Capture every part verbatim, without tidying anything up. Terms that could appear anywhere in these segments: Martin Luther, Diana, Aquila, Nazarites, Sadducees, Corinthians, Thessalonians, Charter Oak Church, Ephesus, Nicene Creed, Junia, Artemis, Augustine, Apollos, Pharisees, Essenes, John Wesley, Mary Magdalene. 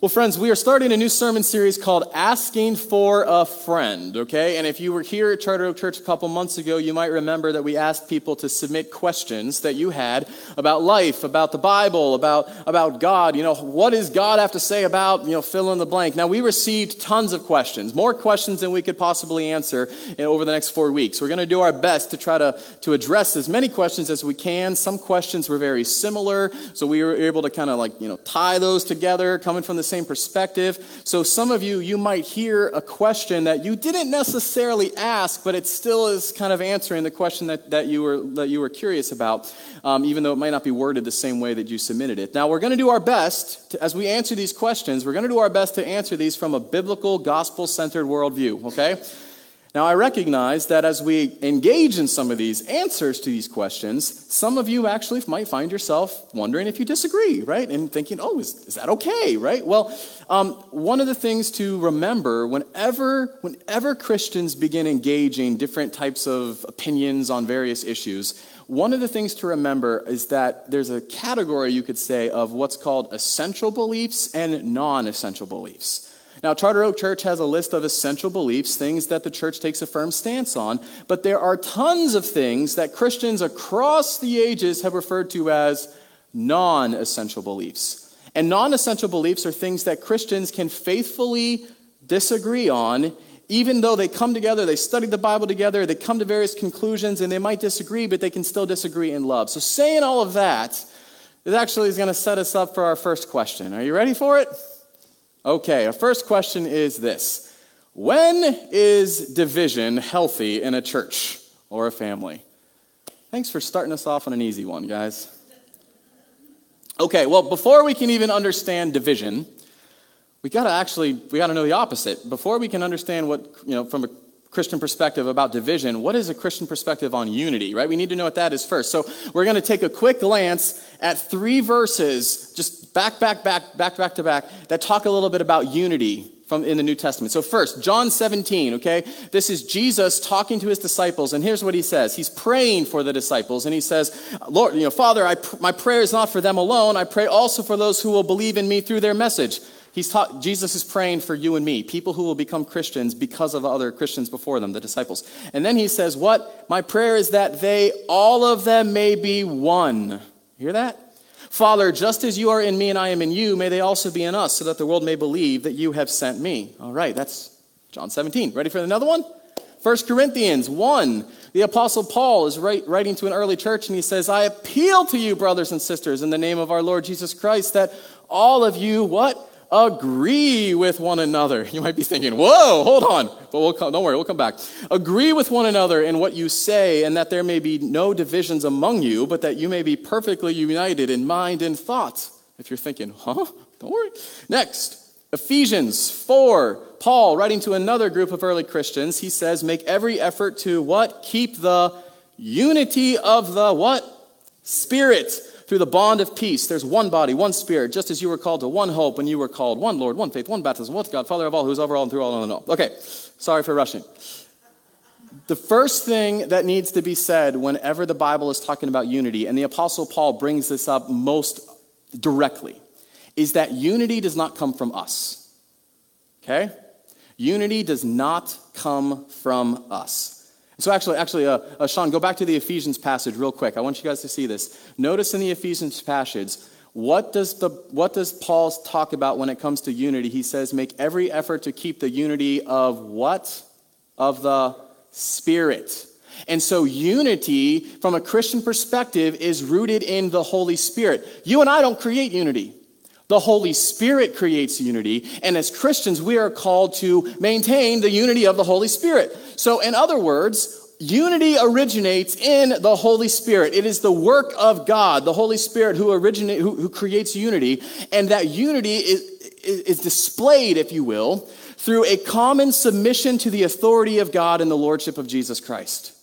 Well, friends, we are starting a new sermon series called Asking for a Friend, okay? And if you were here at Charter Oak Church a couple months ago, you might remember that we asked people to submit questions that you had about life, about the Bible, about, about God. You know, what does God have to say about, you know, fill in the blank? Now, we received tons of questions, more questions than we could possibly answer in, over the next four weeks. We're going to do our best to try to, to address as many questions as we can. Some questions were very similar, so we were able to kind of like, you know, tie those together, coming from the same perspective. So some of you, you might hear a question that you didn't necessarily ask, but it still is kind of answering the question that, that you were that you were curious about, um, even though it might not be worded the same way that you submitted it. Now, we're going to do our best, to, as we answer these questions, we're going to do our best to answer these from a biblical, gospel-centered worldview, okay? Now, I recognize that as we engage in some of these answers to these questions, some of you actually might find yourself wondering if you disagree, right? And thinking, oh, is, is that okay, right? Well, um, one of the things to remember whenever, whenever Christians begin engaging different types of opinions on various issues, one of the things to remember is that there's a category, you could say, of what's called essential beliefs and non-essential beliefs. Now, Charter Oak Church has a list of essential beliefs, things that the church takes a firm stance on, but there are tons of things that Christians across the ages have referred to as non-essential beliefs. And non-essential beliefs are things that Christians can faithfully disagree on, even though they come together, they study the Bible together, they come to various conclusions, and they might disagree, but they can still disagree in love. So saying all of that, it actually is going to set us up for our first question. Are you ready for it? Okay, our first question is this. When is division healthy in a church or a family? Thanks for starting us off on an easy one, guys. Okay, well, before we can even understand division, we gotta actually, we gotta know the opposite. Before we can understand what, you know, from a Christian perspective about division, what is a Christian perspective on unity, right? We need to know what that is first. So we're going to take a quick glance at three verses, just back, back, back, back, back to back, that talk a little bit about unity from in the New Testament. So first, John seventeen, okay? This is Jesus talking to his disciples, and here's what he says. He's praying for the disciples, and he says, Lord, you know, Father, I pr- my prayer is not for them alone. I pray also for those who will believe in me through their message. He's taught, Jesus is praying for you and me, people who will become Christians because of other Christians before them, the disciples. And then he says, what? My prayer is that they, all of them, may be one. Hear that? Father, just as you are in me and I am in you, may they also be in us, so that the world may believe that you have sent me. All right, that's John seventeen. Ready for another one? First Corinthians one. The Apostle Paul is writing to an early church, and he says, I appeal to you, brothers and sisters, in the name of our Lord Jesus Christ, that all of you, what? Agree with one another. You might be thinking, whoa, hold on. But we'll come, don't worry, we'll come back. Agree with one another in what you say, and that there may be no divisions among you, but that you may be perfectly united in mind and thought. If you're thinking, huh? Don't worry. Next, Ephesians four. Paul, writing to another group of early Christians, he says, make every effort to what? Keep the unity of the what? Spirit. Through the bond of peace, there's one body, one spirit, just as you were called to one hope when you were called, one Lord, one faith, one baptism, one God, Father of all, who is over all and through all and in all. Okay, sorry for rushing. The first thing that needs to be said whenever the Bible is talking about unity, and the Apostle Paul brings this up most directly, is that unity does not come from us. Okay? Unity does not come from us. So actually, actually, uh, uh, Sean, go back to the Ephesians passage real quick. I want you guys to see this. Notice in the Ephesians passage, what does the what does Paul talk about when it comes to unity? He says, make every effort to keep the unity of what? Of the Spirit. And so unity, from a Christian perspective, is rooted in the Holy Spirit. You and I don't create unity. The Holy Spirit creates unity, and as Christians, we are called to maintain the unity of the Holy Spirit. So, in other words, unity originates in the Holy Spirit. It is the work of God, the Holy Spirit, who originate, who, who creates unity, and that unity is, is, is displayed, if you will, through a common submission to the authority of God and the Lordship of Jesus Christ.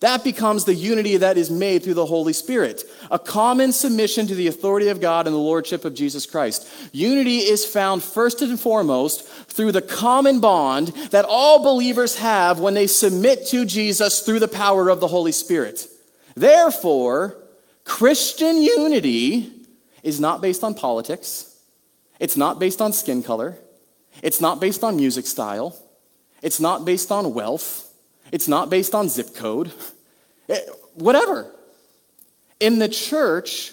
That becomes the unity that is made through the Holy Spirit. A common submission to the authority of God and the Lordship of Jesus Christ. Unity is found first and foremost through the common bond that all believers have when they submit to Jesus through the power of the Holy Spirit. Therefore, Christian unity is not based on politics. It's not based on skin color. It's not based on music style. It's not based on wealth. It's not based on zip code. It, whatever. In the church,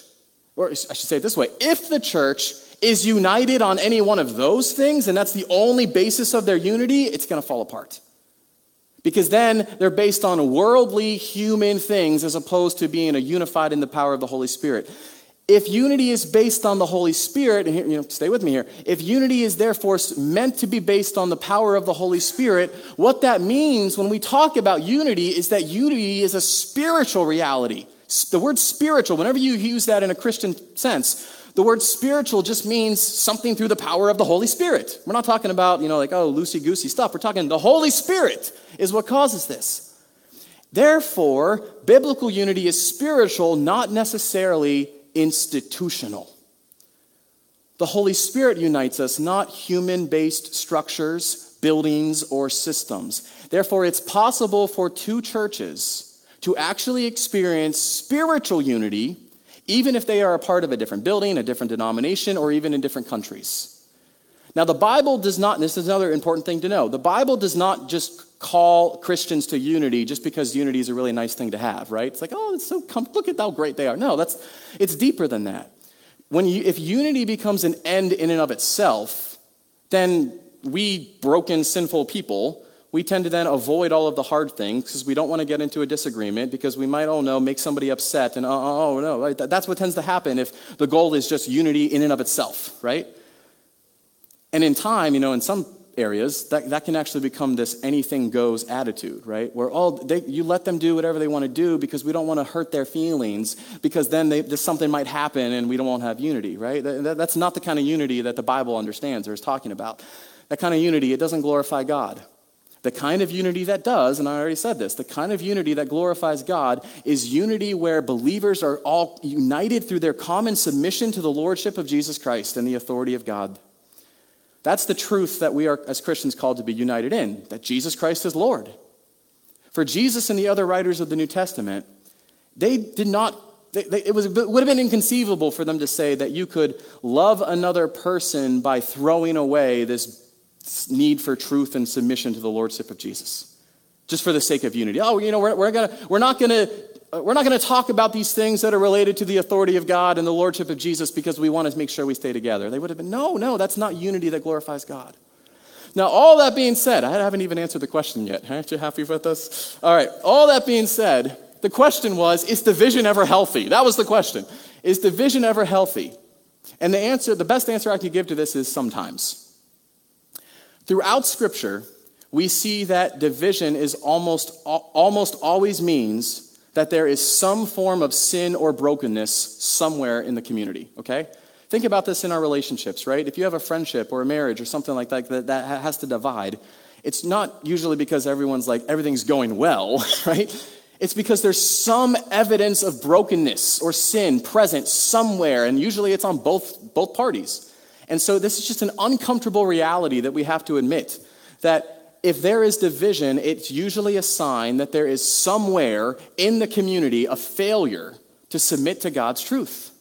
or I should say it this way, if the church is united on any one of those things, and that's the only basis of their unity, it's going to fall apart. Because then they're based on worldly human things as opposed to being unified in the power of the Holy Spirit. If unity is based on the Holy Spirit, and here, you know, stay with me here, if unity is therefore meant to be based on the power of the Holy Spirit, what that means when we talk about unity is that unity is a spiritual reality. The word spiritual, whenever you use that in a Christian sense, the word spiritual just means something through the power of the Holy Spirit. We're not talking about, you know, like, oh, loosey-goosey stuff. We're talking the Holy Spirit is what causes this. Therefore, biblical unity is spiritual, not necessarily institutional. The Holy Spirit unites us, not human-based structures, buildings, or systems. Therefore, it's possible for two churches to actually experience spiritual unity, even if they are a part of a different building, a different denomination, or even in different countries. Now, the Bible does not, and this is another important thing to know, the Bible does not just call Christians to unity just because unity is a really nice thing to have, right? It's like, oh, it's so com- look at how great they are. No, that's it's deeper than that. When you, if unity becomes an end in and of itself, then we broken, sinful people, we tend to then avoid all of the hard things because we don't want to get into a disagreement because we might, oh no, make somebody upset and oh, oh no, right? That's what tends to happen if the goal is just unity in and of itself, right? And in time, you know, in some areas, that, that can actually become this anything goes attitude, right? Where all they, you let them do whatever they want to do because we don't want to hurt their feelings because then they, this, something might happen and we don't want to have unity, right? That, that's not the kind of unity that the Bible understands or is talking about. That kind of unity, it doesn't glorify God. The kind of unity that does, and I already said this, the kind of unity that glorifies God is unity where believers are all united through their common submission to the lordship of Jesus Christ and the authority of God. That's the truth that we are, as Christians, called to be united in, that Jesus Christ is Lord. For Jesus and the other writers of the New Testament, they did not, they, they, it, was, it would have been inconceivable for them to say that you could love another person by throwing away this need for truth and submission to the lordship of Jesus, just for the sake of unity. Oh, you know, we're, we're, gonna, we're not going to... We're not going to talk about these things that are related to the authority of God and the lordship of Jesus because we want to make sure we stay together. They would have been, no, no, that's not unity that glorifies God. Now, all that being said, I haven't even answered the question yet. Aren't you happy with this? All right, all that being said, the question was, is division ever healthy? That was the question. Is division ever healthy? And the answer, the best answer I can give to this is sometimes. Throughout Scripture, we see that division is almost almost always means that there is some form of sin or brokenness somewhere in the community, okay? Think about this in our relationships, right? If you have a friendship or a marriage or something like that that, that has to divide, it's not usually because everyone's like, everything's going well, right? It's because there's some evidence of brokenness or sin present somewhere, and usually it's on both both parties. And so this is just an uncomfortable reality that we have to admit, that if there is division, it's usually a sign that there is somewhere in the community a failure to submit to God's truth.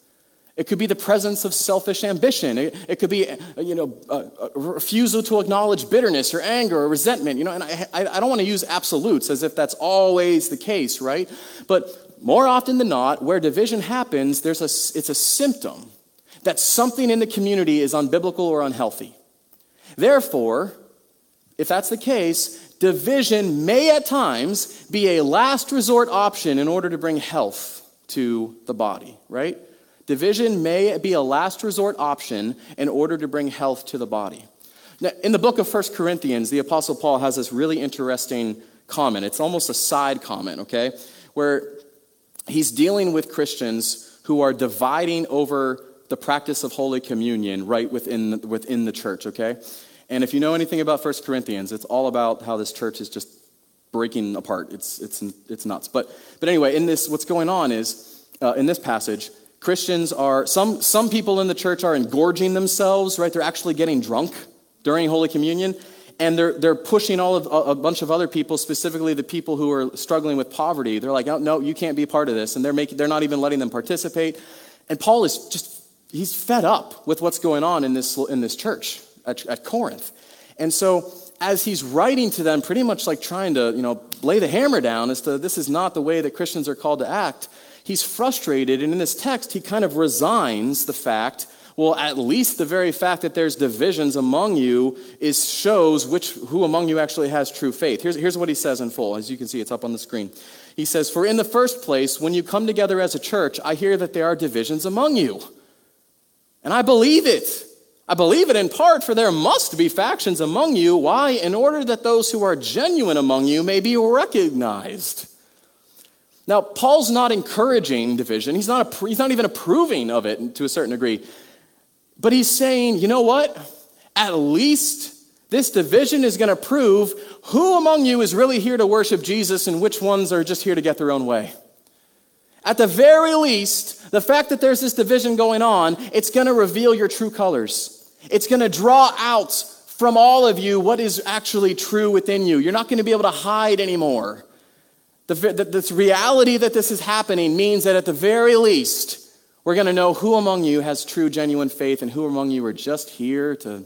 It could be the presence of selfish ambition. It, it could be, you know, a, a refusal to acknowledge bitterness or anger or resentment. You know, and I, I, I don't want to use absolutes as if that's always the case, right? But more often than not, where division happens, there's a it's a symptom that something in the community is unbiblical or unhealthy. Therefore, if that's the case, division may at times be a last resort option in order to bring health to the body, right? Division may be a last resort option in order to bring health to the body. Now, in the book of First Corinthians, the Apostle Paul has this really interesting comment. It's almost a side comment, okay? Where he's dealing with Christians who are dividing over the practice of Holy Communion right within the, within the church, okay? And if you know anything about First Corinthians, it's all about how this church is just breaking apart. It's it's it's nuts. But but anyway, in this, what's going on is uh, in this passage, Christians are some some people in the church are engorging themselves, right? They're actually getting drunk during Holy Communion, and they're they're pushing all of a, a bunch of other people, specifically the people who are struggling with poverty. They're like, oh, no, you can't be part of this, and they're making they're not even letting them participate. And Paul is just he's fed up with what's going on in this in this church at, at Corinth. And so as he's writing to them, pretty much like trying to, you know, lay the hammer down as to this is not the way that Christians are called to act, he's frustrated. And in this text, he kind of resigns the fact, well, at least the very fact that there's divisions among you is shows which who among you actually has true faith. Here's, here's what he says in full. As you can see, it's up on the screen. He says, "For in the first place, when you come together as a church, I hear that there are divisions among you. And I believe it. I believe it in part, for there must be factions among you. Why? In order that those who are genuine among you may be recognized." Now, Paul's not encouraging division. He's not, a, he's not even approving of it to a certain degree. But he's saying, you know what? At least this division is going to prove who among you is really here to worship Jesus and which ones are just here to get their own way. At the very least, the fact that there's this division going on, it's going to reveal your true colors. It's going to draw out from all of you what is actually true within you. You're not going to be able to hide anymore. The, the this reality that this is happening means that at the very least, we're going to know who among you has true, genuine faith and who among you are just here to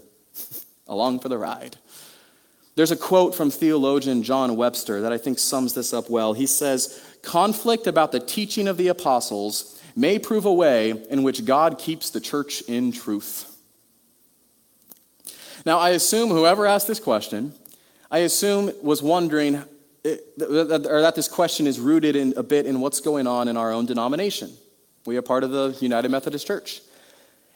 along for the ride. There's a quote from theologian John Webster that I think sums this up well. He says, "Conflict about the teaching of the apostles may prove a way in which God keeps the church in truth." Now, I assume whoever asked this question, I assume was wondering, or that this question is rooted in a bit in what's going on in our own denomination. We are part of the United Methodist Church.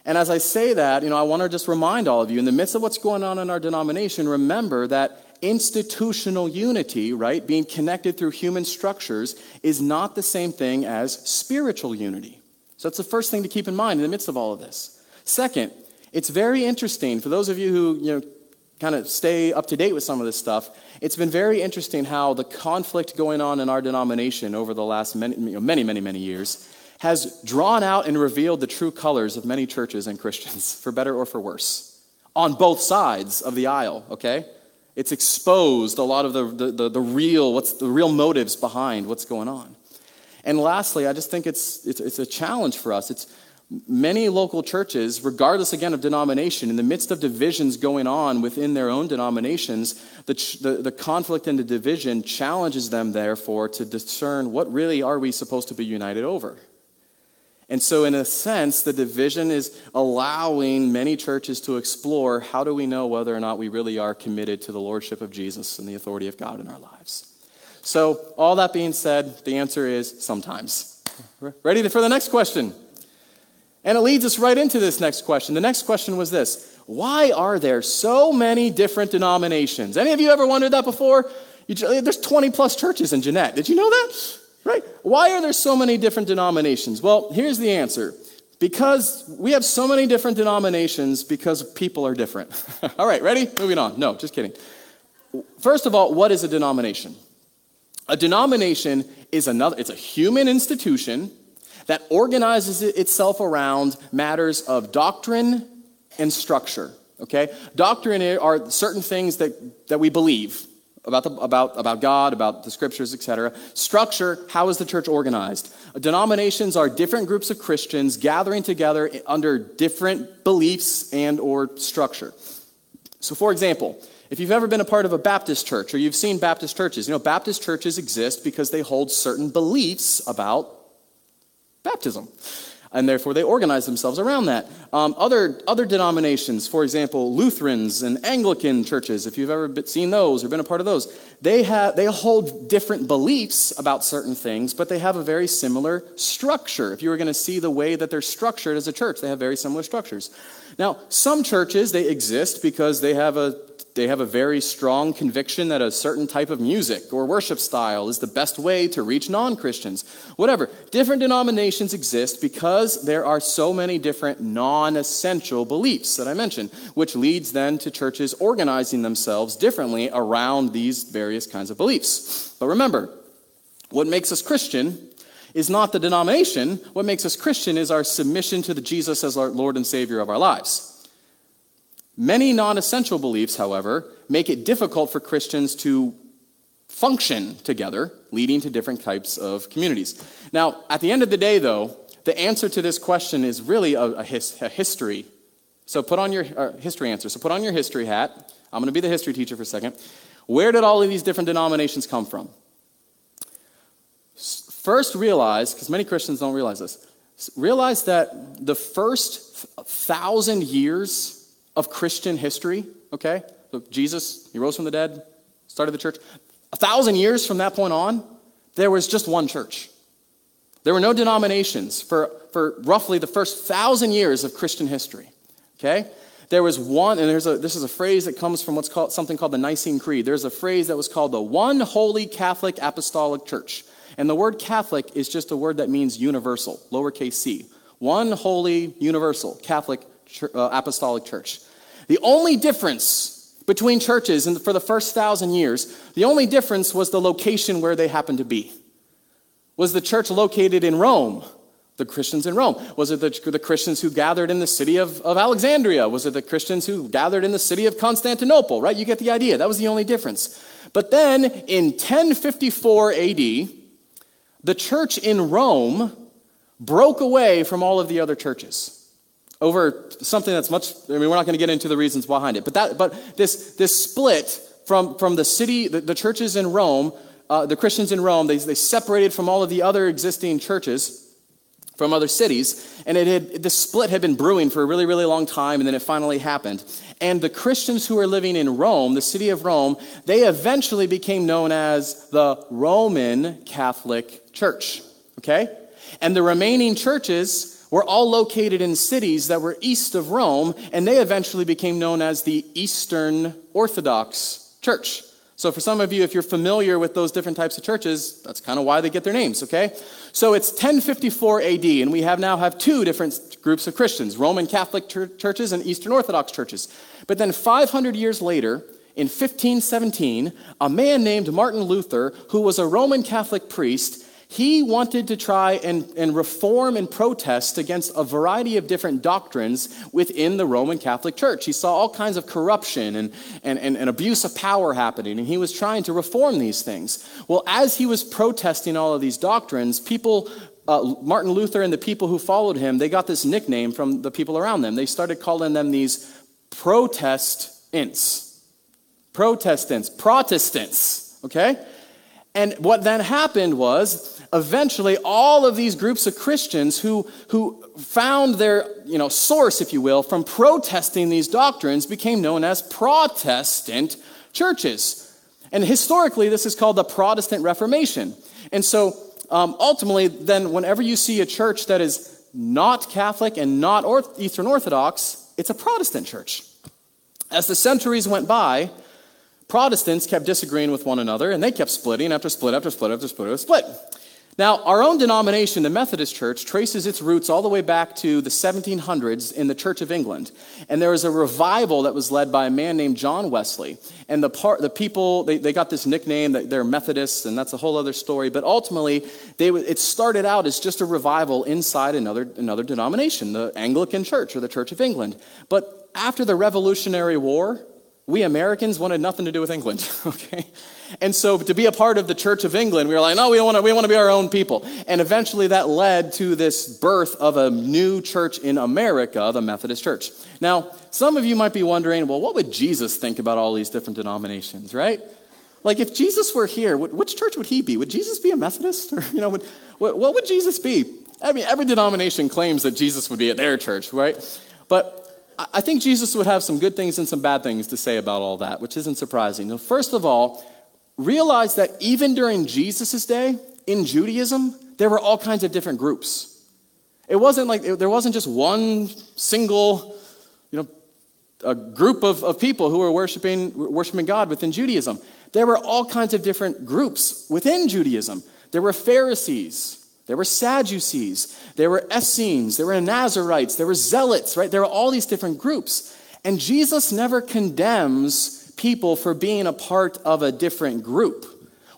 And as I say that, you know, I want to just remind all of you, in the midst of what's going on in our denomination, remember that institutional unity, right, being connected through human structures, is not the same thing as spiritual unity. So that's the first thing to keep in mind in the midst of all of this. Second, it's very interesting, for those of you who, you know, kind of stay up to date with some of this stuff, it's been very interesting how the conflict going on in our denomination over the last many, many, many, many years has drawn out and revealed the true colors of many churches and Christians, for better or for worse, on both sides of the aisle, okay? It's exposed a lot of the, the, the, the real what's the real motives behind what's going on. And lastly, I just think it's, it's, it's a challenge for us. It's many local churches, regardless, again, of denomination, in the midst of divisions going on within their own denominations, the, ch- the, the conflict and the division challenges them, therefore, to discern what really are we supposed to be united over. And so in a sense, the division is allowing many churches to explore how do we know whether or not we really are committed to the lordship of Jesus and the authority of God in our lives. So all that being said, the answer is sometimes. Ready for the next question? And it leads us right into this next question. The next question was this: why are there so many different denominations? Any of you ever wondered that before? You, there's twenty plus churches in Jeanette. Did you know that? Right? Why are there so many different denominations? Well, here's the answer. Because we have so many different denominations because people are different. All right, ready? Moving on. No, just kidding. First of all, what is a denomination? A denomination is another, it's a human institution that organizes itself around matters of doctrine and structure. Okay? Doctrine are certain things that, that we believe. About, the, about, about God, about the scriptures, et cetera. Structure, how is the church organized? Denominations are different groups of Christians gathering together under different beliefs and or structure. So for example, if you've ever been a part of a Baptist church or you've seen Baptist churches, you know, Baptist churches exist because they hold certain beliefs about baptism. And therefore, they organize themselves around that. Um, other other denominations, for example, Lutherans and Anglican churches, if you've ever been, seen those or been a part of those, they have they hold different beliefs about certain things, but they have a very similar structure. If you were going to see the way that they're structured as a church, they have very similar structures. Now, some churches, they exist because they have a they have a very strong conviction that a certain type of music or worship style is the best way to reach non-Christians. Whatever. Different denominations exist because there are so many different non-essential beliefs that I mentioned, which leads then to churches organizing themselves differently around these various kinds of beliefs. But remember, what makes us Christian is not the denomination. What makes us Christian is our submission to the Jesus as our Lord and Savior of our lives. Many non-essential beliefs, however, make it difficult for Christians to function together, leading to different types of communities. Now, at the end of the day, though, The answer to this question is really a, a, his, a history. So put on your uh, history answer. So put on your history hat. I'm going to be the history teacher for a second. Where did all of these different denominations come from? First, realize, because many Christians don't realize this, realize that the first thousand years of Christian history, okay, so Jesus, he rose from the dead, started the church. A thousand years from that point on, there was just one church. There were no denominations for, for roughly the first thousand years of Christian history, okay? There was one, and there's a, this is a phrase that comes from what's called something called the Nicene Creed. There's a phrase that was called the One Holy Catholic Apostolic Church. And the word Catholic is just a word that means universal, lowercase c. One holy, universal, Catholic uh, apostolic church. The only difference between churches in, for the first thousand years, the only difference was the location where they happened to be. Was the church located in Rome? The Christians in Rome? Was it the, the Christians who gathered in the city of, of Alexandria? Was it the Christians who gathered in the city of Constantinople? Right? You get the idea. That was the only difference. But then in ten fifty-four A D, the church in Rome broke away from all of the other churches over something that's much, I mean, we're not going to get into the reasons behind it, but that, but this, this split from, from the city, the, the churches in Rome, uh, the Christians in Rome, they, they separated from all of the other existing churches from other cities, and it had, the split had been brewing for a really, really long time, and then it finally happened. And the Christians who were living in Rome, the city of Rome, they eventually became known as the Roman Catholic Church, okay? And the remaining churches were all located in cities that were east of Rome, and they eventually became known as the Eastern Orthodox Church. So for some of you, if you're familiar with those different types of churches, that's kind of why they get their names, okay? So it's ten fifty-four A D, and we have now have two different groups of Christians, Roman Catholic ch- churches and Eastern Orthodox churches. But then five hundred years later, in fifteen seventeen, a man named Martin Luther, who was a Roman Catholic priest, he wanted to try and, and reform and protest against a variety of different doctrines within the Roman Catholic Church. He saw all kinds of corruption and, and, and, and abuse of power happening, and he was trying to reform these things. Well, as he was protesting all of these doctrines, people, uh, Martin Luther and the people who followed him, they got this nickname from the people around them. They started calling them these protestants, protestants, Protestants, okay? And what then happened was, eventually, all of these groups of Christians who, who found their, you know, source, if you will, from protesting these doctrines became known as Protestant churches. And historically, this is called the Protestant Reformation. And so, um, ultimately, then, whenever you see a church that is not Catholic and not Orth- Eastern Orthodox, it's a Protestant church. As the centuries went by, Protestants kept disagreeing with one another, and they kept splitting after split after split after split after split. Now, our own denomination, the Methodist Church, traces its roots all the way back to the seventeen hundreds in the Church of England. And there was a revival that was led by a man named John Wesley. And the part, the people, they, they got this nickname, that they're Methodists, and that's a whole other story. But ultimately, they it started out as just a revival inside another another denomination, the Anglican Church or the Church of England. But after the Revolutionary War, we Americans wanted nothing to do with England, okay? And so to be a part of the Church of England, we were like, no, we want to we want to be our own people. And eventually that led to this birth of a new church in America, the Methodist Church. Now, some of you might be wondering, well, what would Jesus think about all these different denominations, right? Like if Jesus were here, which church would he be? Would Jesus be a Methodist? Or, you know, would, what would Jesus be? I mean, every denomination claims that Jesus would be at their church, right? But I think Jesus would have some good things and some bad things to say about all that, which isn't surprising. Now, first of all, realize that even during Jesus' day, in Judaism, there were all kinds of different groups. It wasn't like, there wasn't just one single, you know, a group of, of people who were worshiping, worshiping God within Judaism. There were all kinds of different groups within Judaism. There were Pharisees. There were Sadducees, there were Essenes, there were Nazarites, there were Zealots, right? There were all these different groups. And Jesus never condemns people for being a part of a different group.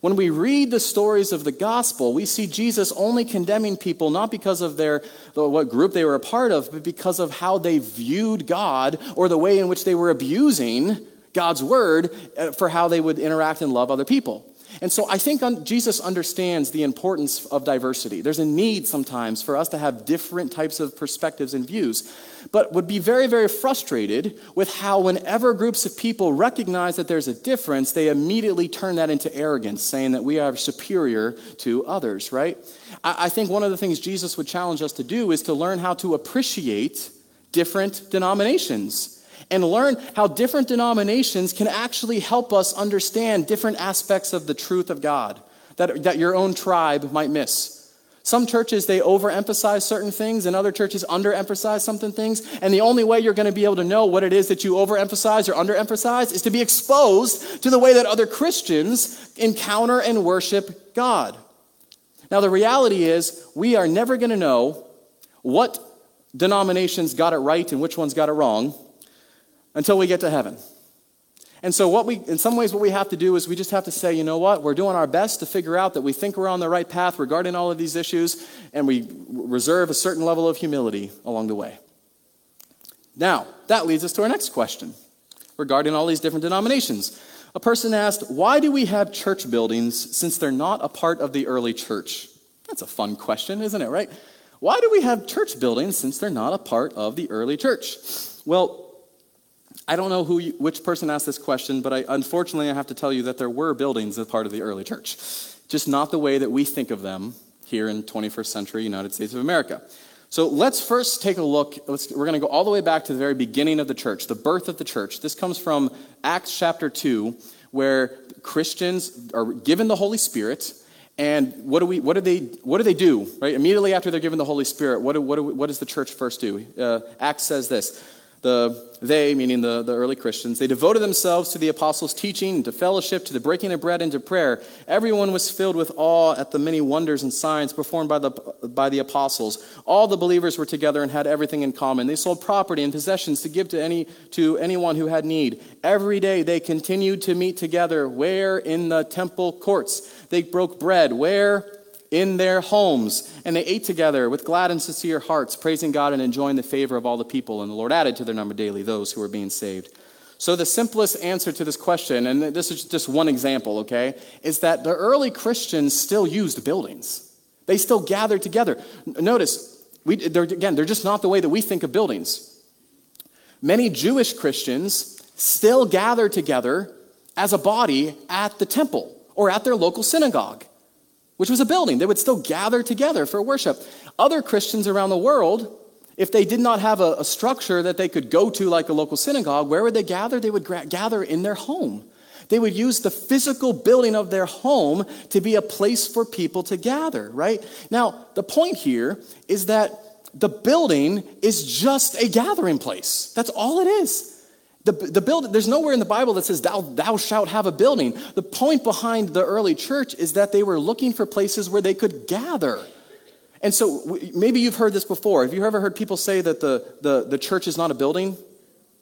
When we read the stories of the gospel, we see Jesus only condemning people not because of their what group they were a part of, but because of how they viewed God or the way in which they were abusing God's word for how they would interact and love other people. And so I think un- Jesus understands the importance of diversity. There's a need sometimes for us to have different types of perspectives and views, but would be very, very frustrated with how whenever groups of people recognize that there's a difference, they immediately turn that into arrogance, saying that we are superior to others, right? I, I think one of the things Jesus would challenge us to do is to learn how to appreciate different denominations, and learn how different denominations can actually help us understand different aspects of the truth of God that, that your own tribe might miss. Some churches, they overemphasize certain things, and other churches underemphasize certain things, and the only way you're going to be able to know what it is that you overemphasize or underemphasize is to be exposed to the way that other Christians encounter and worship God. Now, the reality is we are never going to know what denominations got it right and which ones got it wrong until we get to heaven. And so what we, in some ways what we have to do is we just have to say, you know what, we're doing our best to figure out that we think we're on the right path regarding all of these issues, and we reserve a certain level of humility along the way. Now, that leads us to our next question regarding all these different denominations. A person asked, why do we have church buildings since they're not a part of the early church? That's a fun question, isn't it, right? Why do we have church buildings since they're not a part of the early church? Well, I don't know who you, which person asked this question, but I, unfortunately I have to tell you that there were buildings as part of the early church, just not the way that we think of them here in twenty-first century United States of America. So let's first take a look. Let's, we're going to go all the way back to the very beginning of the church, the birth of the church. This comes from Acts chapter two, where Christians are given the Holy Spirit. And what do we? What do they? What do they do? Right, immediately after they're given the Holy Spirit, what do, what do, what does the church first do? Uh, Acts says this. The they, meaning the, the early Christians, they devoted themselves to the apostles' teaching, to fellowship, to the breaking of bread, and to prayer. Everyone was filled with awe at the many wonders and signs performed by the by the apostles. All the believers were together and had everything in common. They sold property and possessions to give to any to anyone who had need. Every day they continued to meet together. Where? In the temple courts. They broke bread. Where? In their homes, and they ate together with glad and sincere hearts, praising God and enjoying the favor of all the people. And the Lord added to their number daily those who were being saved. So the simplest answer to this question, and this is just one example, okay, is that the early Christians still used buildings. They still gathered together. Notice, we, they're, again, they're just not the way that we think of buildings. Many Jewish Christians still gather together as a body at the temple or at their local synagogue, which was a building. They would still gather together for worship. Other Christians around the world, if they did not have a, a structure that they could go to like a local synagogue, where would they gather? They would gra- gather in their home. They would use the physical building of their home to be a place for people to gather, right? Now, the point here is that the building is just a gathering place. That's all it is. The, the build, there's nowhere in the Bible that says, thou, thou shalt have a building. The point behind the early church is that they were looking for places where they could gather. And so maybe you've heard this before. Have you ever heard people say that the, the, the church is not a building?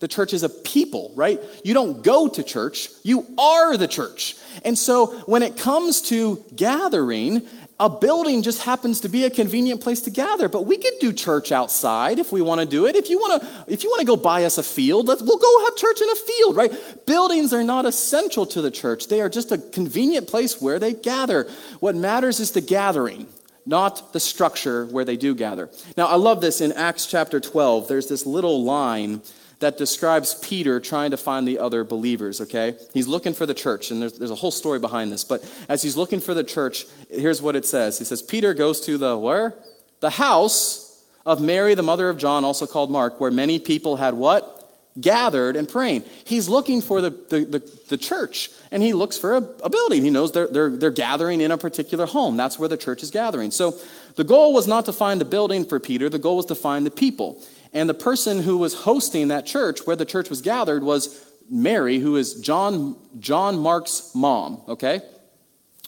The church is a people, right? You don't go to church. You are the church. And so when it comes to gathering, a building just happens to be a convenient place to gather, but we could do church outside if we want to do it. If you want to, if you want to go buy us a field, let's, we'll go have church in a field, right? Buildings are not essential to the church. They are just a convenient place where they gather. What matters is the gathering, not the structure where they do gather. Now, I love this in Acts chapter twelve. There's this little line that describes Peter trying to find the other believers, okay? He's looking for the church, and there's, there's a whole story behind this. But as he's looking for the church, here's what it says. He says, Peter goes to the, where? The house of Mary, the mother of John, also called Mark, where many people had what? Gathered and praying. He's looking for the, the, the, the church, and he looks for a, a building. He knows they're, they're, they're gathering in a particular home. That's where the church is gathering. So the goal was not to find the building for Peter. The goal was to find the people. And the person who was hosting that church, where the church was gathered, was Mary, who is John John Mark's mom, okay?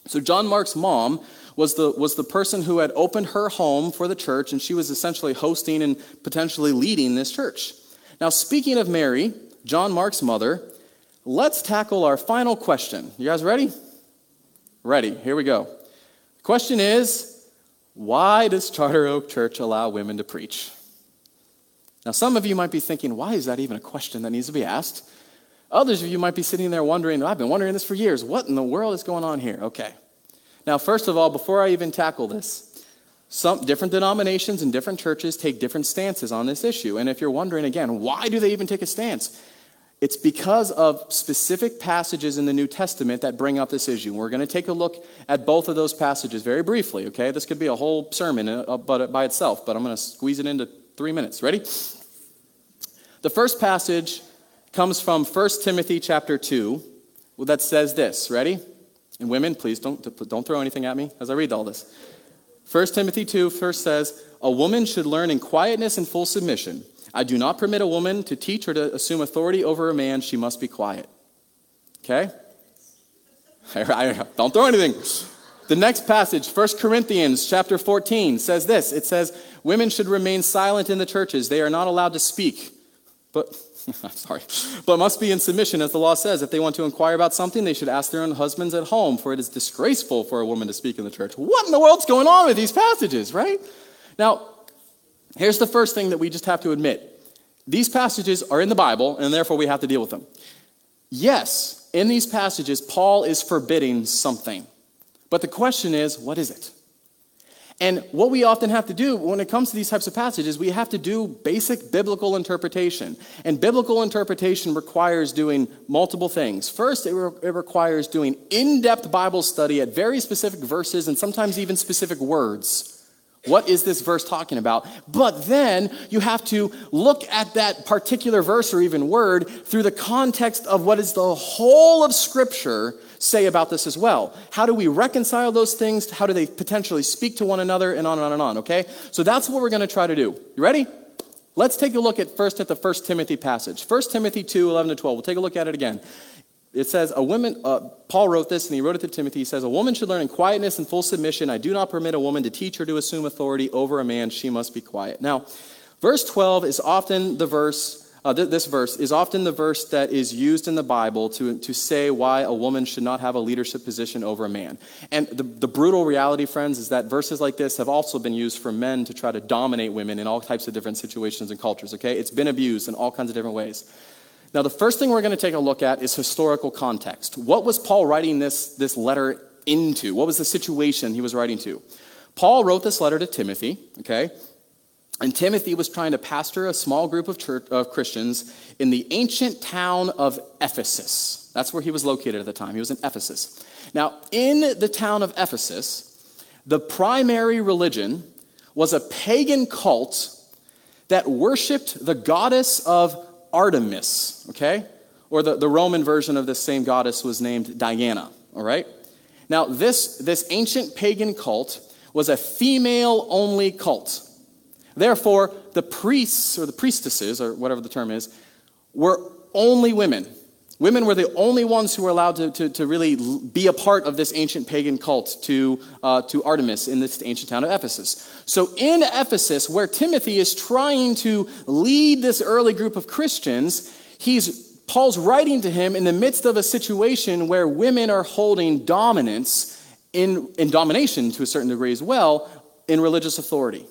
So John Mark's mom was the was the person who had opened her home for the church, and she was essentially hosting and potentially leading this church. Now, speaking of Mary, John Mark's mother, let's tackle our final question. You guys ready? Ready. Here we go. The question is, why does Charter Oak Church allow women to preach? Now, some of you might be thinking, why is that even a question that needs to be asked? Others of you might be sitting there wondering, I've been wondering this for years. What in the world is going on here? Okay. Now, first of all, before I even tackle this, some different denominations and different churches take different stances on this issue. And if you're wondering again, why do they even take a stance? It's because of specific passages in the New Testament that bring up this issue. We're going to take a look at both of those passages very briefly, okay? This could be a whole sermon by itself, but I'm going to squeeze it into three minutes. Ready? The first passage comes from First Timothy chapter two that says this. Ready? And women, please don't, don't throw anything at me as I read all this. First Timothy two first says, "A woman should learn in quietness and full submission. I do not permit a woman to teach or to assume authority over a man. She must be quiet." Okay? I, I, don't throw anything. The next passage, First Corinthians chapter fourteen, says this. It says, "Women should remain silent in the churches. They are not allowed to speak, but I'm sorry, but must be in submission, as the law says. If they want to inquire about something, they should ask their own husbands at home, for it is disgraceful for a woman to speak in the church." What in the world's going on with these passages, right? Now, here's the first thing that we just have to admit. These passages are in the Bible, and therefore we have to deal with them. Yes, in these passages, Paul is forbidding something. But the question is, what is it? And what we often have to do when it comes to these types of passages, we have to do basic biblical interpretation. And biblical interpretation requires doing multiple things. First, it, re- it requires doing in-depth Bible study at very specific verses and sometimes even specific words. What is this verse talking about? But then you have to look at that particular verse or even word through the context of what is the whole of Scripture say about this as well. How do we reconcile those things? How do they potentially speak to one another? And on and on and on, okay? So that's what we're going to try to do. You ready? Let's take a look at first at the First Timothy passage. First Timothy two, eleven to twelve. We'll take a look at it again. It says, a woman, uh, Paul wrote this and he wrote it to Timothy. He says, "A woman should learn in quietness and full submission. I do not permit a woman to teach or to assume authority over a man. She must be quiet." Now, verse twelve is often the verse, uh, th- this verse is often the verse that is used in the Bible to, to say why a woman should not have a leadership position over a man. And the, the brutal reality, friends, is that verses like this have also been used for men to try to dominate women in all types of different situations and cultures, okay? It's been abused in all kinds of different ways. Now, the first thing we're going to take a look at is historical context. What was Paul writing this, this letter into? What was the situation he was writing to? Paul wrote this letter to Timothy, okay? And Timothy was trying to pastor a small group of, church, of Christians in the ancient town of Ephesus. That's where he was located at the time. He was in Ephesus. Now, in the town of Ephesus, the primary religion was a pagan cult that worshipped the goddess of Artemis, okay? Or the, the Roman version of this same goddess was named Diana, all right? Now, this, this ancient pagan cult was a female-only cult. Therefore, the priests, or the priestesses, or whatever the term is, were only women. Women were the only ones who were allowed to, to, to really be a part of this ancient pagan cult to, uh, to Artemis in this ancient town of Ephesus. So in Ephesus, where Timothy is trying to lead this early group of Christians, he's Paul's writing to him in the midst of a situation where women are holding dominance, in, in domination to a certain degree as well, in religious authority.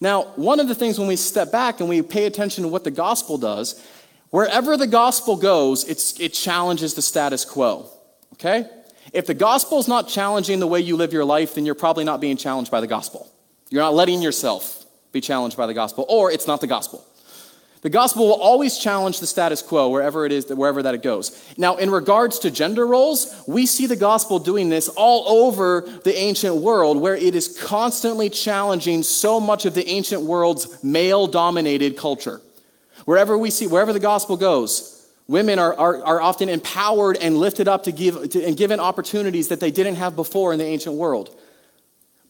Now, one of the things when we step back and we pay attention to what the gospel does, wherever the gospel goes, it's, it challenges the status quo, okay? If the gospel's not challenging the way you live your life, then you're probably not being challenged by the gospel. You're not letting yourself be challenged by the gospel, or it's not the gospel. The gospel will always challenge the status quo wherever it is, wherever that it goes. Now, in regards to gender roles, we see the gospel doing this all over the ancient world, where it is constantly challenging so much of the ancient world's male-dominated culture. Wherever we see, wherever the gospel goes, women are, are, are often empowered and lifted up to give to, and given opportunities that they didn't have before in the ancient world.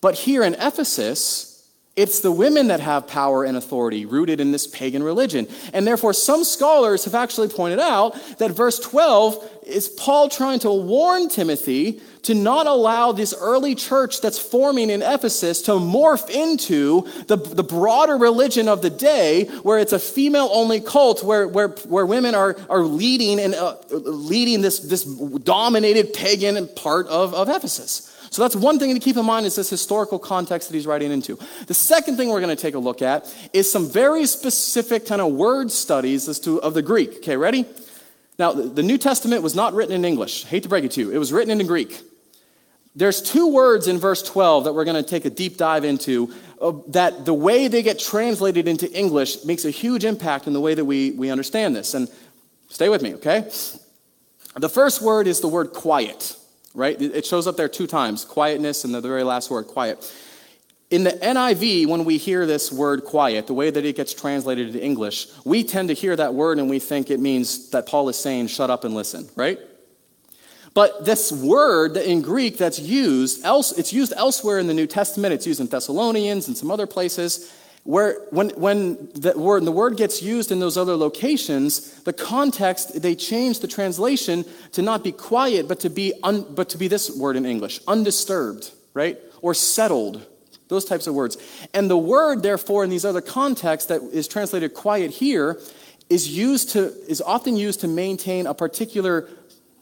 But here in Ephesus, it's the women that have power and authority rooted in this pagan religion. And therefore, some scholars have actually pointed out that verse twelve is Paul trying to warn Timothy to not allow this early church that's forming in Ephesus to morph into the, the broader religion of the day, where it's a female-only cult, where where where women are are leading and uh, leading this this dominated pagan part of, of Ephesus. So that's one thing to keep in mind, is this historical context that he's writing into. The second thing we're going to take a look at is some very specific kind of word studies as to of the Greek. Okay, ready? Now, the New Testament was not written in English. I hate to break it to you. It was written in Greek. There's two words in verse twelve that we're going to take a deep dive into uh, that the way they get translated into English makes a huge impact in the way that we, we understand this. And stay with me, okay? The first word is the word quiet, right? It shows up there two times, quietness and the very last word, quiet. In the N I V, when we hear this word quiet, the way that it gets translated into English, we tend to hear that word and we think it means that Paul is saying, shut up and listen, right? But this word in Greek that's used, else, it's used elsewhere in the New Testament. It's used in Thessalonians and some other places, where when, when the word, the word gets used in those other locations, the context, they change the translation to not be quiet, but to be, un, but to be this word in English, undisturbed, right? Or settled. Those types of words. And the word, therefore, in these other contexts that is translated quiet here is used to is often used to maintain a particular,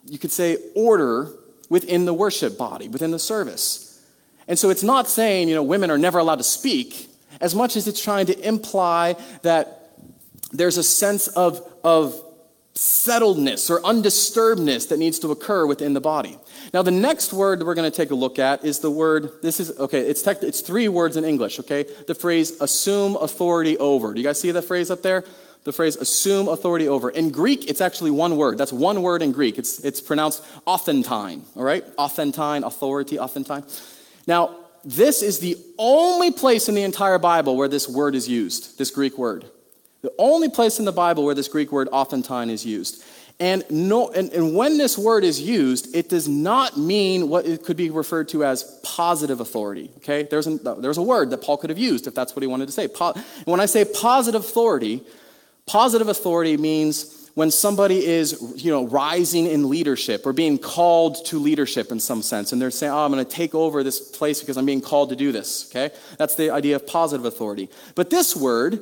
you could say, order within the worship body, within the service. And so it's not saying, you know, women are never allowed to speak, as much as it's trying to imply that there's a sense of, of settledness or undisturbedness that needs to occur within the body. Now, the next word that we're going to take a look at is the word, this is, okay, it's tech, it's three words in English, okay? The phrase, assume authority over. Do you guys see that phrase up there? The phrase, assume authority over. In Greek, it's actually one word. That's one word in Greek. It's it's pronounced authentine, all right? Authentine, authority, authentine. Now, this is the only place in the entire Bible where this word is used, this Greek word. The only place in the Bible where this Greek word authentine is used. And no, and, and when this word is used, it does not mean what it could be referred to as positive authority, okay? There's a, there's a word that Paul could have used if that's what he wanted to say. Po- when I say positive authority, positive authority means when somebody is, you know, rising in leadership or being called to leadership in some sense, and they're saying, oh, I'm going to take over this place because I'm being called to do this, okay? That's the idea of positive authority. But this word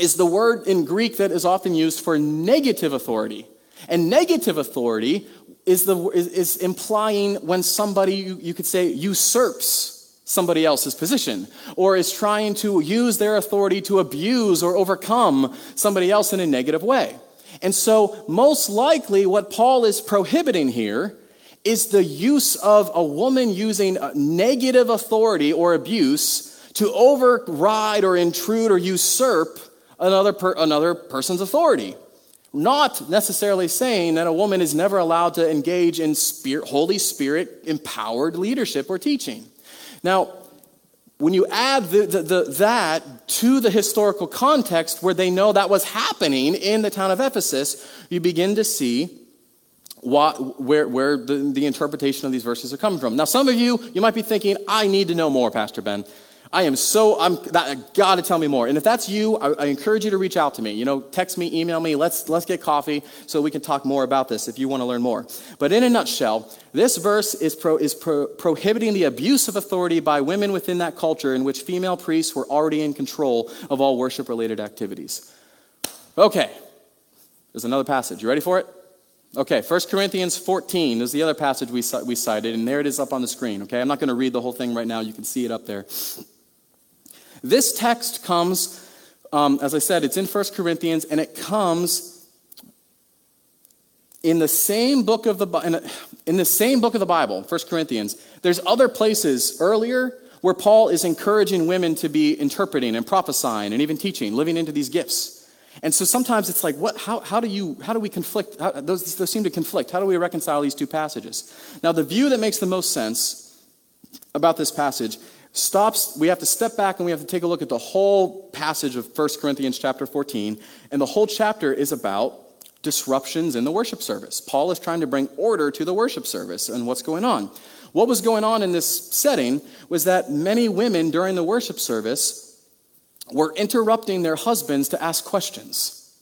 is the word in Greek that is often used for negative authority. And negative authority is the is, is implying when somebody, you, you could say, usurps somebody else's position, or is trying to use their authority to abuse or overcome somebody else in a negative way. And so most likely what Paul is prohibiting here is the use of a woman using negative authority or abuse to override or intrude or usurp Another per, another person's authority. Not necessarily saying that a woman is never allowed to engage in spirit, Holy Spirit empowered leadership or teaching. Now, when you add the, the, the, that to the historical context where they know that was happening in the town of Ephesus, you begin to see what, where, where the, the interpretation of these verses are coming from. Now, some of you, you might be thinking, I need to know more, Pastor Ben. I am so, I'm, I gotta tell me more. And if that's you, I, I encourage you to reach out to me. You know, text me, email me, let's let's get coffee so we can talk more about this if you wanna learn more. But in a nutshell, this verse is, pro, is pro, prohibiting the abuse of authority by women within that culture in which female priests were already in control of all worship-related activities. Okay, there's another passage. You ready for it? Okay, First Corinthians fourteen is the other passage we we cited, and there it is up on the screen, okay? I'm not gonna read the whole thing right now, you can see it up there. This text comes, um, as I said, it's in First Corinthians, and it comes in the same book of the in, a, in the same book of the Bible, First Corinthians. There's other places earlier where Paul is encouraging women to be interpreting and prophesying and even teaching, living into these gifts. And so sometimes it's like, what? How, how do you? How do we conflict? How, those, those seem to conflict. How do we reconcile these two passages? Now, the view that makes the most sense about this passage. Stops, we have to step back and we have to take a look at the whole passage of First Corinthians chapter fourteen. And the whole chapter is about disruptions in the worship service. Paul is trying to bring order to the worship service and what's going on. What was going on in this setting was that many women during the worship service were interrupting their husbands to ask questions.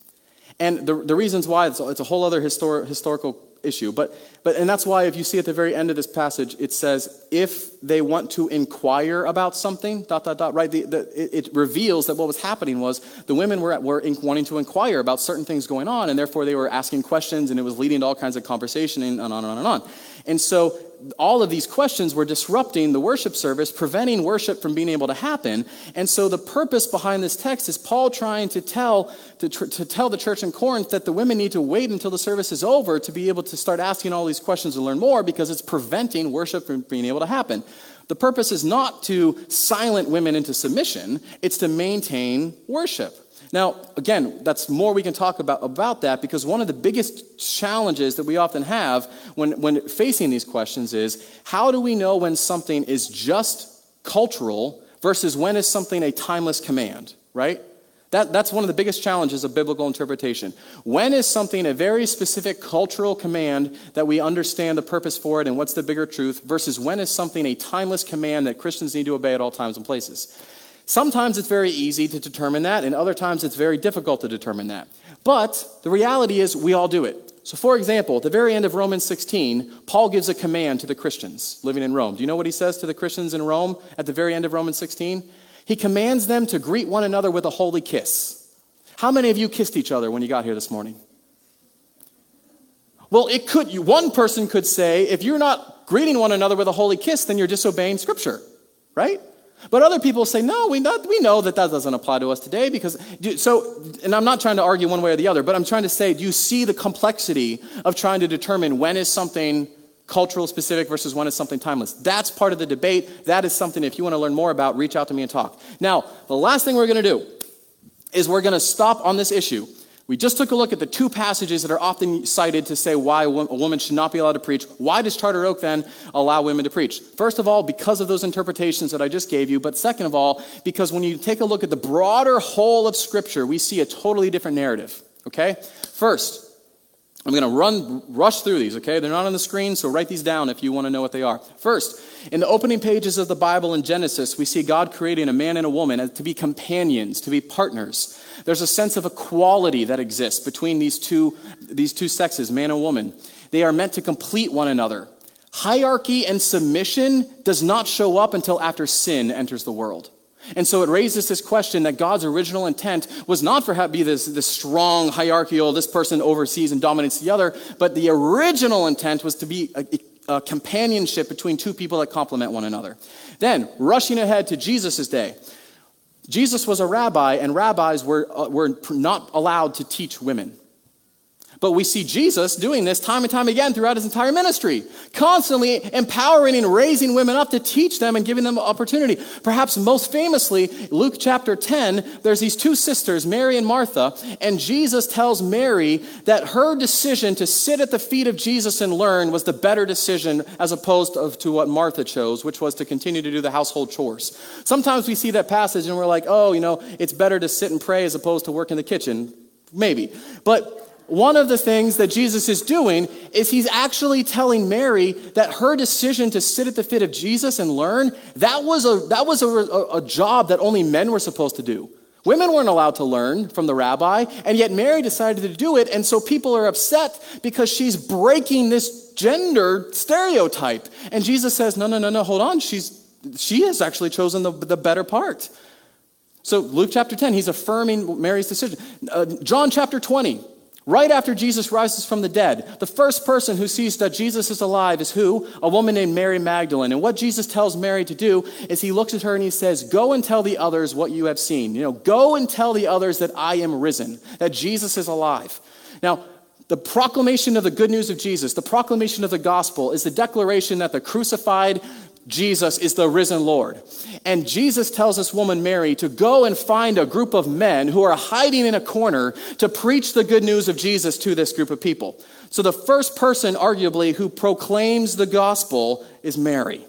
And the, the reasons why, it's a, it's a whole other histor- historical issue, but but and that's why if you see at the very end of this passage, it says if they want to inquire about something, dot dot dot. Right, the, the, it, it reveals that what was happening was the women were were in, wanting to inquire about certain things going on, and therefore they were asking questions, and it was leading to all kinds of conversation and on and on and on. And so all of these questions were disrupting the worship service, preventing worship from being able to happen. And so the purpose behind this text is Paul trying to tell to, tr- to tell the church in Corinth that the women need to wait until the service is over to be able to start asking all these questions and learn more, because it's preventing worship from being able to happen. The purpose is not to silent women into submission, it's to maintain worship. Now, again, that's more we can talk about about that, because one of the biggest challenges that we often have when, when facing these questions is, how do we know when something is just cultural versus when is something a timeless command, right? That, that's one of the biggest challenges of biblical interpretation. When is something a very specific cultural command that we understand the purpose for it and what's the bigger truth, versus when is something a timeless command that Christians need to obey at all times and places? Sometimes it's very easy to determine that, and other times it's very difficult to determine that. But the reality is we all do it. So for example, at the very end of Romans sixteen, Paul gives a command to the Christians living in Rome. Do you know what he says to the Christians in Rome at the very end of Romans sixteen? He commands them to greet one another with a holy kiss. How many of you kissed each other when you got here this morning? Well, it could. One person could say, if you're not greeting one another with a holy kiss, then you're disobeying Scripture, right? But other people say, no, we not, we know that that doesn't apply to us today, because, so, and I'm not trying to argue one way or the other, but I'm trying to say, do you see the complexity of trying to determine when is something cultural specific versus when is something timeless? That's part of the debate. That is something, if you want to learn more about, reach out to me and talk. Now, the last thing we're going to do is we're going to stop on this issue. We just took a look at the two passages that are often cited to say why a woman should not be allowed to preach. Why does Charter Oak then allow women to preach? First of all, because of those interpretations that I just gave you. But second of all, because when you take a look at the broader whole of Scripture, we see a totally different narrative, okay? First, I'm going to run, rush through these, okay? They're not on the screen, so write these down if you want to know what they are. First, in the opening pages of the Bible in Genesis, we see God creating a man and a woman to be companions, to be partners. There's a sense of equality that exists between these two, these two sexes, man and woman. They are meant to complete one another. Hierarchy and submission does not show up until after sin enters the world. And so it raises this question that God's original intent was not for have be this, this strong hierarchical, this person oversees and dominates the other, but the original intent was to be a, a companionship between two people that complement one another. Then, rushing ahead to Jesus' day, Jesus was a rabbi, and rabbis were, uh, were not allowed to teach women. But we see Jesus doing this time and time again throughout his entire ministry, constantly empowering and raising women up to teach them and giving them opportunity. Perhaps most famously, Luke chapter ten, there's these two sisters, Mary and Martha, and Jesus tells Mary that her decision to sit at the feet of Jesus and learn was the better decision, as opposed to what Martha chose, which was to continue to do the household chores. Sometimes we see that passage and we're like, oh, you know, it's better to sit and pray as opposed to work in the kitchen. Maybe. But one of the things that Jesus is doing is he's actually telling Mary that her decision to sit at the feet of Jesus and learn, that was a that was a, a, a job that only men were supposed to do. Women weren't allowed to learn from the rabbi, and yet Mary decided to do it, and so people are upset because she's breaking this gender stereotype. And Jesus says, no, no, no, no, hold on. She's she has actually chosen the, the better part. So Luke chapter ten, he's affirming Mary's decision. Uh, John chapter twenty. Right after Jesus rises from the dead, the first person who sees that Jesus is alive is who? A woman named Mary Magdalene. And what Jesus tells Mary to do is he looks at her and he says, go and tell the others what you have seen. You know, go and tell the others that I am risen, that Jesus is alive. Now, the proclamation of the good news of Jesus, the proclamation of the gospel, is the declaration that the crucified Jesus is the risen Lord. And Jesus tells this woman, Mary, to go and find a group of men who are hiding in a corner to preach the good news of Jesus to this group of people. So the first person, arguably, who proclaims the gospel is Mary.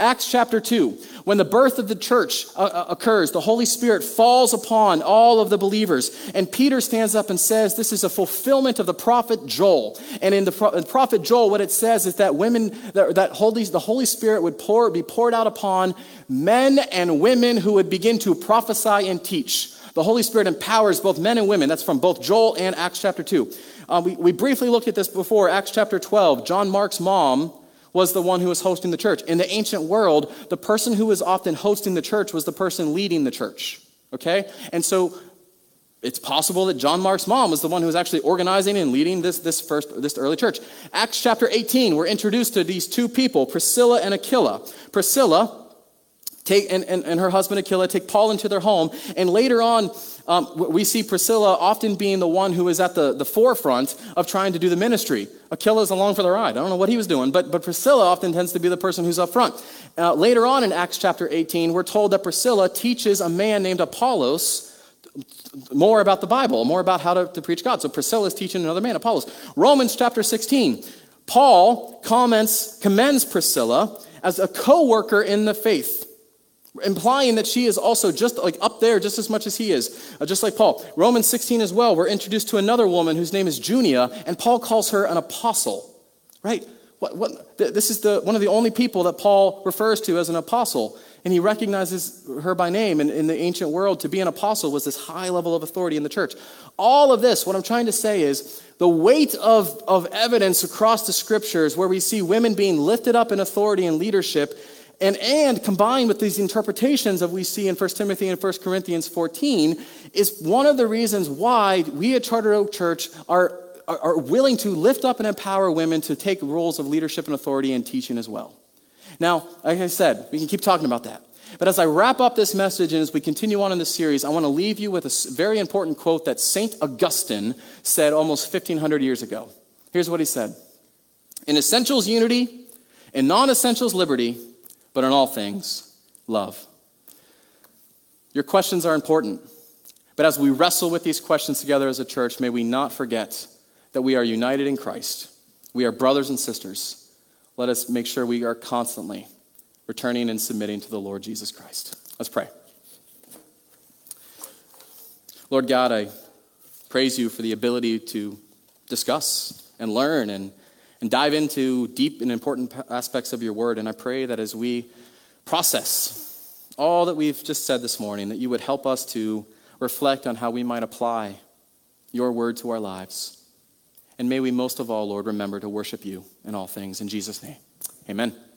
Acts chapter two, when the birth of the church uh, occurs, the Holy Spirit falls upon all of the believers. And Peter stands up and says, this is a fulfillment of the prophet Joel. And in the pro- in prophet Joel, what it says is that women, that, that Holy, the Holy Spirit would pour, be poured out upon men and women who would begin to prophesy and teach. The Holy Spirit empowers both men and women. That's from both Joel and Acts chapter two. Uh, we, we briefly looked at this before, Acts chapter twelve, John Mark's mom was the one who was hosting the church. In the ancient world, the person who was often hosting the church was the person leading the church, okay? And so It's possible that John Mark's mom was the one who was actually organizing and leading this, this, first, this early church. Acts chapter eighteen, we're introduced to these two people, Priscilla and Aquila. Priscilla take, and, and, and her husband Aquila take Paul into their home. And later on, um, we see Priscilla often being the one who is at the, the forefront of trying to do the ministry. Aquila's along for the ride. I don't know what he was doing, but, but Priscilla often tends to be the person who's up front. Uh, later on in Acts chapter eighteen, we're told that Priscilla teaches a man named Apollos more about the Bible, more about how to, to preach God. So Priscilla's teaching another man, Apollos. Romans chapter sixteen, Paul comments, commends Priscilla as a co-worker in the faith, implying that she is also just like up there just as much as he is, just like Paul. Romans sixteen as well, we're introduced to another woman whose name is Junia, and Paul calls her an apostle, right? What, what, this is the one of the only people that Paul refers to as an apostle. And he recognizes her by name. And in the ancient world, to be an apostle was this high level of authority in the church. All of this, what I'm trying to say is the weight of, of evidence across the scriptures where we see women being lifted up in authority and leadership, and, and combined with these interpretations that we see in First Timothy and First Corinthians fourteen, is one of the reasons why we at Charter Oak Church are, are, are willing to lift up and empower women to take roles of leadership and authority and teaching as well. Now, like I said, we can keep talking about that. But as I wrap up this message and as we continue on in this series, I want to leave you with a very important quote that Saint Augustine said almost fifteen hundred years ago. Here's what he said. In essentials, unity. In non-essentials, liberty. But in all things, love. Your questions are important. But as we wrestle with these questions together as a church, may we not forget that we are united in Christ. We are brothers and sisters. Let us make sure we are constantly returning and submitting to the Lord Jesus Christ. Let's pray. Lord God, I praise you for the ability to discuss and learn and, and dive into deep and important aspects of your word. And I pray that as we process all that we've just said this morning, that you would help us to reflect on how we might apply your word to our lives. And may we most of all, Lord, remember to worship you in all things. In Jesus' name, amen.